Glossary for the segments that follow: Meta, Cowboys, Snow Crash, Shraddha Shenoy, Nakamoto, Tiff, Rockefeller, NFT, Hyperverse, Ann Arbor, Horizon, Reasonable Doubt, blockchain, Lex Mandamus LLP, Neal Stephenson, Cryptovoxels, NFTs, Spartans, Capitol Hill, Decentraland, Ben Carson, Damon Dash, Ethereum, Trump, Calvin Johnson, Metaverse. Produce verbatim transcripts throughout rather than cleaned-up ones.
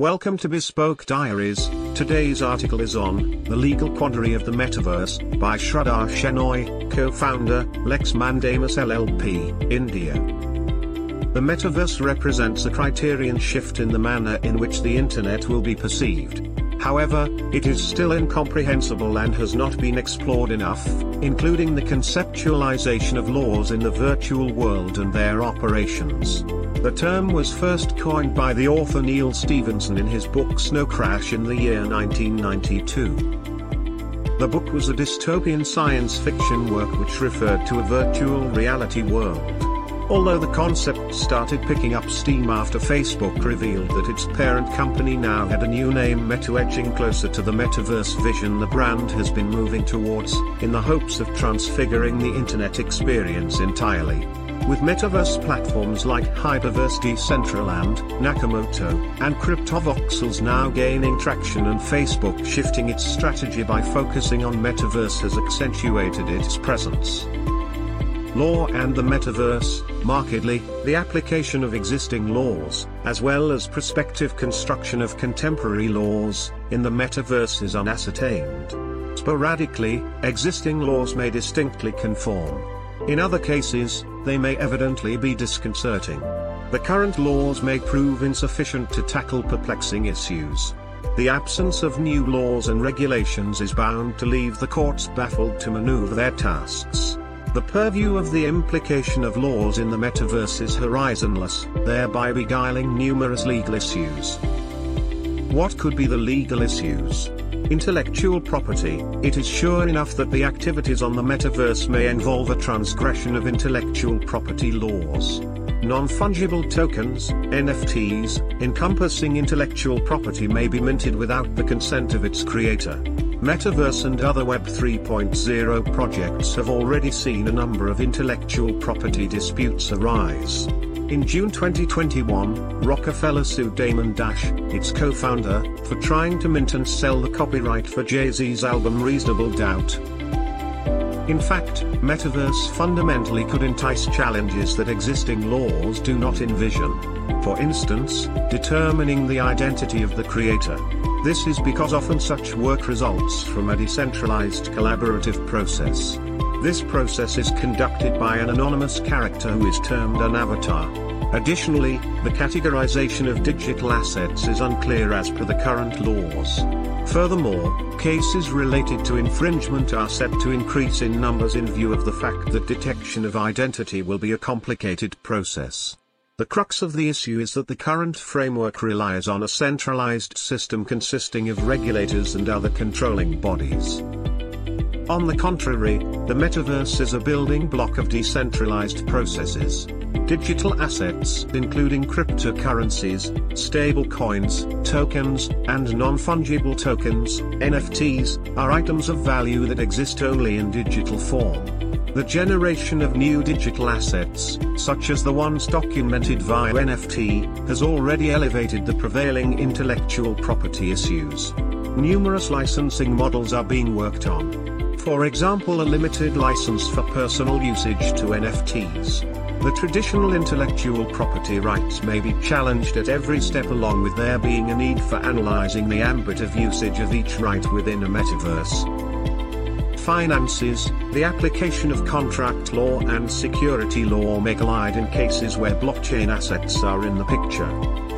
Welcome to Bespoke Diaries. Today's article is on The Legal Quandary of the Metaverse by Shraddha Shenoy, co-founder, Lex Mandamus L L P, India. The metaverse represents a criterion shift in the manner in which the internet will be perceived. However, it is still incomprehensible and has not been explored enough, including the conceptualization of laws in the virtual world and their operations. The term was first coined by the author Neal Stephenson in his book Snow Crash in the year nineteen ninety-two. The book was a dystopian science fiction work which referred to a virtual reality world. Although the concept started picking up steam after Facebook revealed that its parent company now had a new name, Meta, edging closer to the metaverse vision the brand has been moving towards, in the hopes of transfiguring the internet experience entirely. With metaverse platforms like Hyperverse, Decentraland, Nakamoto, and Cryptovoxels now gaining traction and Facebook shifting its strategy by focusing on metaverse has accentuated its presence. Law and the metaverse, markedly, the application of existing laws, as well as prospective construction of contemporary laws, in the metaverse is unascertained. Sporadically, existing laws may distinctly conform. In other cases, they may evidently be disconcerting. The current laws may prove insufficient to tackle perplexing issues. The absence of new laws and regulations is bound to leave the courts baffled to maneuver their tasks. The purview of the implication of laws in the metaverse is horizonless, thereby beguiling numerous legal issues. What could be the legal issues? Intellectual property. It is sure enough that the activities on the metaverse may involve a transgression of intellectual property laws. Non-fungible tokens, N F Ts, encompassing intellectual property may be minted without the consent of its creator. Metaverse and other Web three point oh projects have already seen a number of intellectual property disputes arise. In June twenty twenty-one, Rockefeller sued Damon Dash, its co-founder, for trying to mint and sell the copyright for Jay-Z's album Reasonable Doubt. In fact, metaverse fundamentally could entice challenges that existing laws do not envision. For instance, determining the identity of the creator. This is because often such work results from a decentralized collaborative process. This process is conducted by an anonymous character who is termed an avatar. Additionally, the categorization of digital assets is unclear as per the current laws. Furthermore, cases related to infringement are set to increase in numbers in view of the fact that detection of identity will be a complicated process. The crux of the issue is that the current framework relies on a centralized system consisting of regulators and other controlling bodies. On the contrary, the metaverse is a building block of decentralized processes. Digital assets, including cryptocurrencies, stablecoins, tokens, and non-fungible tokens, N F Ts, are items of value that exist only in digital form. The generation of new digital assets, such as the ones documented via N F T, has already elevated the prevailing intellectual property issues. Numerous licensing models are being worked on. For example, a limited license for personal usage to N F Ts. The traditional intellectual property rights may be challenged at every step, along with there being a need for analyzing the ambit of usage of each right within a metaverse. Finances. The application of contract law and security law may collide in cases where blockchain assets are in the picture.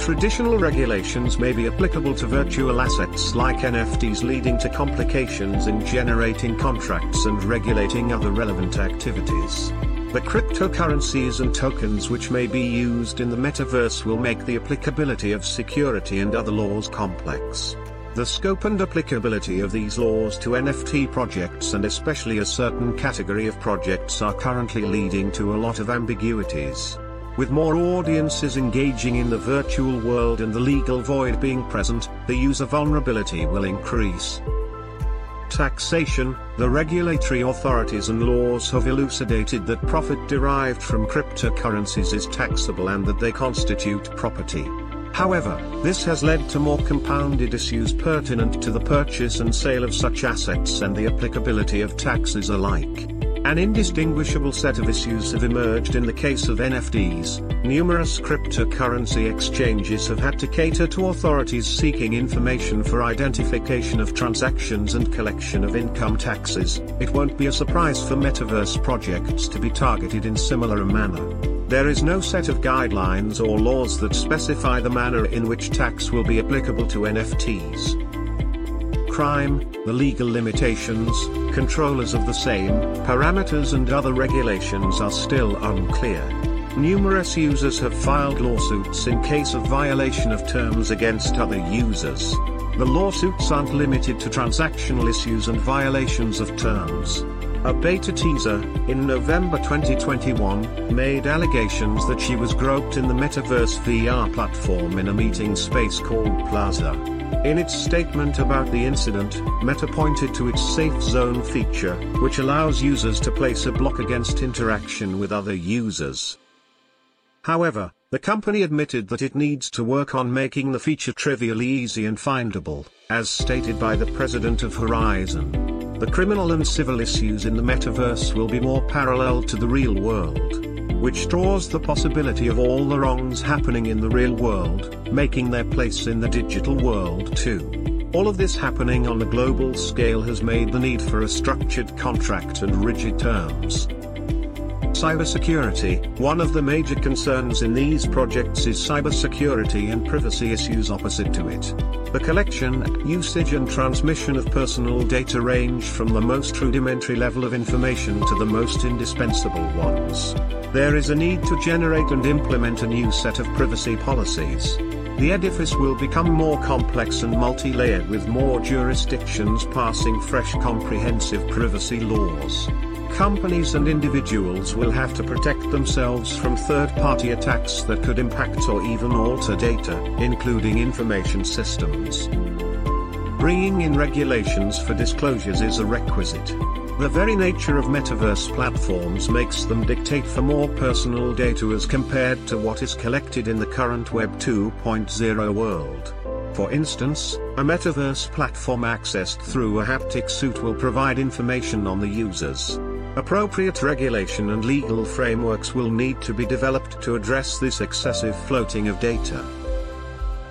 Traditional regulations may be applicable to virtual assets like N F Ts, leading to complications in generating contracts and regulating other relevant activities. The cryptocurrencies and tokens which may be used in the metaverse will make the applicability of security and other laws complex. The scope and applicability of these laws to N F T projects, and especially a certain category of projects, are currently leading to a lot of ambiguities. With more audiences engaging in the virtual world and the legal void being present, the user vulnerability will increase. Taxation. The regulatory authorities and laws have elucidated that profit derived from cryptocurrencies is taxable and that they constitute property. However, this has led to more compounded issues pertinent to the purchase and sale of such assets and the applicability of taxes alike. An indistinguishable set of issues have emerged in the case of N F Ts. Numerous cryptocurrency exchanges have had to cater to authorities seeking information for identification of transactions and collection of income taxes. It won't be a surprise for metaverse projects to be targeted in similar manner. There is no set of guidelines or laws that specify the manner in which tax will be applicable to N F Ts. Crime, the legal limitations, controllers of the same, parameters and other regulations are still unclear. Numerous users have filed lawsuits in case of violation of terms against other users. The lawsuits aren't limited to transactional issues and violations of terms. A beta teaser, in November twenty twenty-one, made allegations that she was groped in the Metaverse V R platform in a meeting space called Plaza. In its statement about the incident, Meta pointed to its Safe Zone feature, which allows users to place a block against interaction with other users. However, the company admitted that it needs to work on making the feature trivially easy and findable, as stated by the president of Horizon. The criminal and civil issues in the metaverse will be more parallel to the real world, which draws the possibility of all the wrongs happening in the real world, making their place in the digital world too. All of this happening on a global scale has made the need for a structured contract and rigid terms. Cybersecurity. One of the major concerns in these projects is cybersecurity and privacy issues opposite to it. The collection, usage and transmission of personal data range from the most rudimentary level of information to the most indispensable ones. There is a need to generate and implement a new set of privacy policies. The edifice will become more complex and multi-layered with more jurisdictions passing fresh comprehensive privacy laws. Companies and individuals will have to protect themselves from third-party attacks that could impact or even alter data, including information systems. Bringing in regulations for disclosures is a requisite. The very nature of metaverse platforms makes them dictate for more personal data as compared to what is collected in the current Web two point oh world. For instance, a metaverse platform accessed through a haptic suit will provide information on the users. Appropriate regulation and legal frameworks will need to be developed to address this excessive floating of data.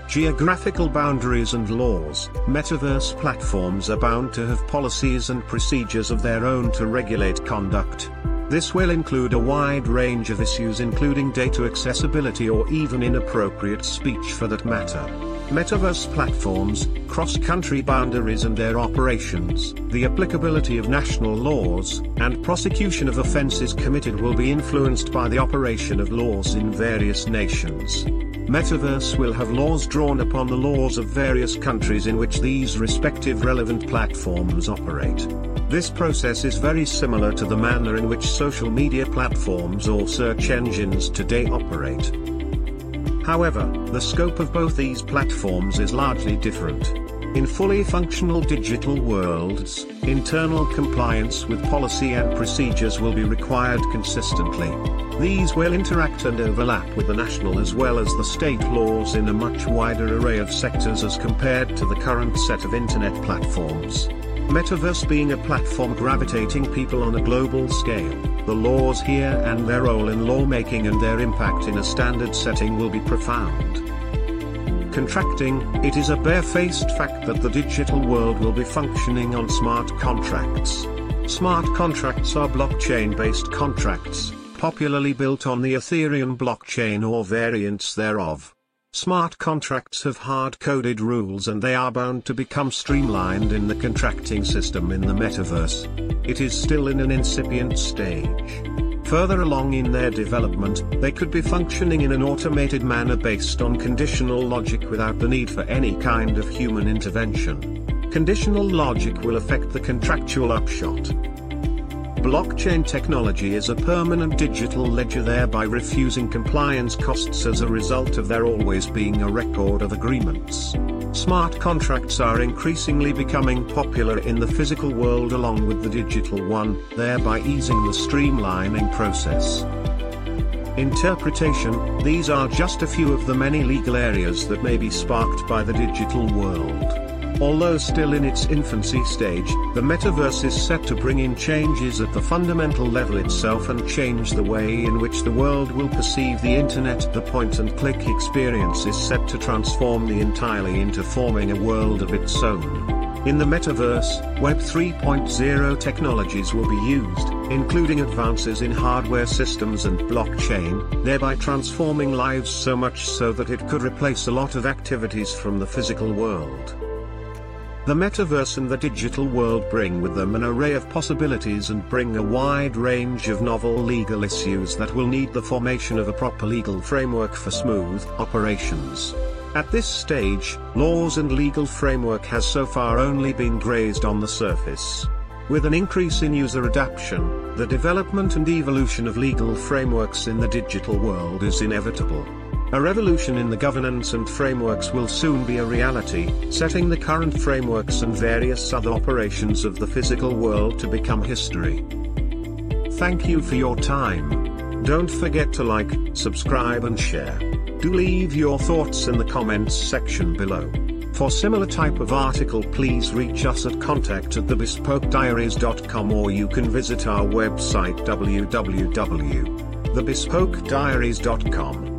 Geographical boundaries and laws. Metaverse platforms are bound to have policies and procedures of their own to regulate conduct. This will include a wide range of issues including data accessibility or even inappropriate speech for that matter. Metaverse platforms, cross-country boundaries and their operations, the applicability of national laws, and prosecution of offenses committed will be influenced by the operation of laws in various nations. Metaverse will have laws drawn upon the laws of various countries in which these respective relevant platforms operate. This process is very similar to the manner in which social media platforms or search engines today operate. However, the scope of both these platforms is largely different. In fully functional digital worlds, internal compliance with policy and procedures will be required consistently. These will interact and overlap with the national as well as the state laws in a much wider array of sectors as compared to the current set of internet platforms. Metaverse being a platform gravitating people on a global scale, the laws here and their role in lawmaking and their impact in a standard setting will be profound. Contracting. It is a barefaced fact that the digital world will be functioning on smart contracts. Smart contracts are blockchain-based contracts, popularly built on the Ethereum blockchain or variants thereof. Smart contracts have hard-coded rules and they are bound to become streamlined in the contracting system in the metaverse. It is still in an incipient stage. Further along in their development, they could be functioning in an automated manner based on conditional logic without the need for any kind of human intervention. Conditional logic will affect the contractual upshot. Blockchain technology is a permanent digital ledger, thereby refusing compliance costs as a result of there always being a record of agreements. Smart contracts are increasingly becoming popular in the physical world along with the digital one, thereby easing the streamlining process. Interpretation. These are just a few of the many legal areas that may be sparked by the digital world. Although still in its infancy stage, the metaverse is set to bring in changes at the fundamental level itself and change the way in which the world will perceive the internet. The point-and-click experience is set to transform the entirely into forming a world of its own. In the metaverse, Web three point oh technologies will be used, including advances in hardware systems and blockchain, thereby transforming lives so much so that it could replace a lot of activities from the physical world. The metaverse and the digital world bring with them an array of possibilities and bring a wide range of novel legal issues that will need the formation of a proper legal framework for smooth operations. At this stage, laws and legal framework has so far only been grazed on the surface. With an increase in user adoption, the development and evolution of legal frameworks in the digital world is inevitable. A revolution in the governance and frameworks will soon be a reality, setting the current frameworks and various other operations of the physical world to become history. Thank you for your time. Don't forget to like, subscribe and share. Do leave your thoughts in the comments section below. For similar type of article, please reach us at contact at the bespoke diaries dot com, or you can visit our website w w w dot the bespoke diaries dot com.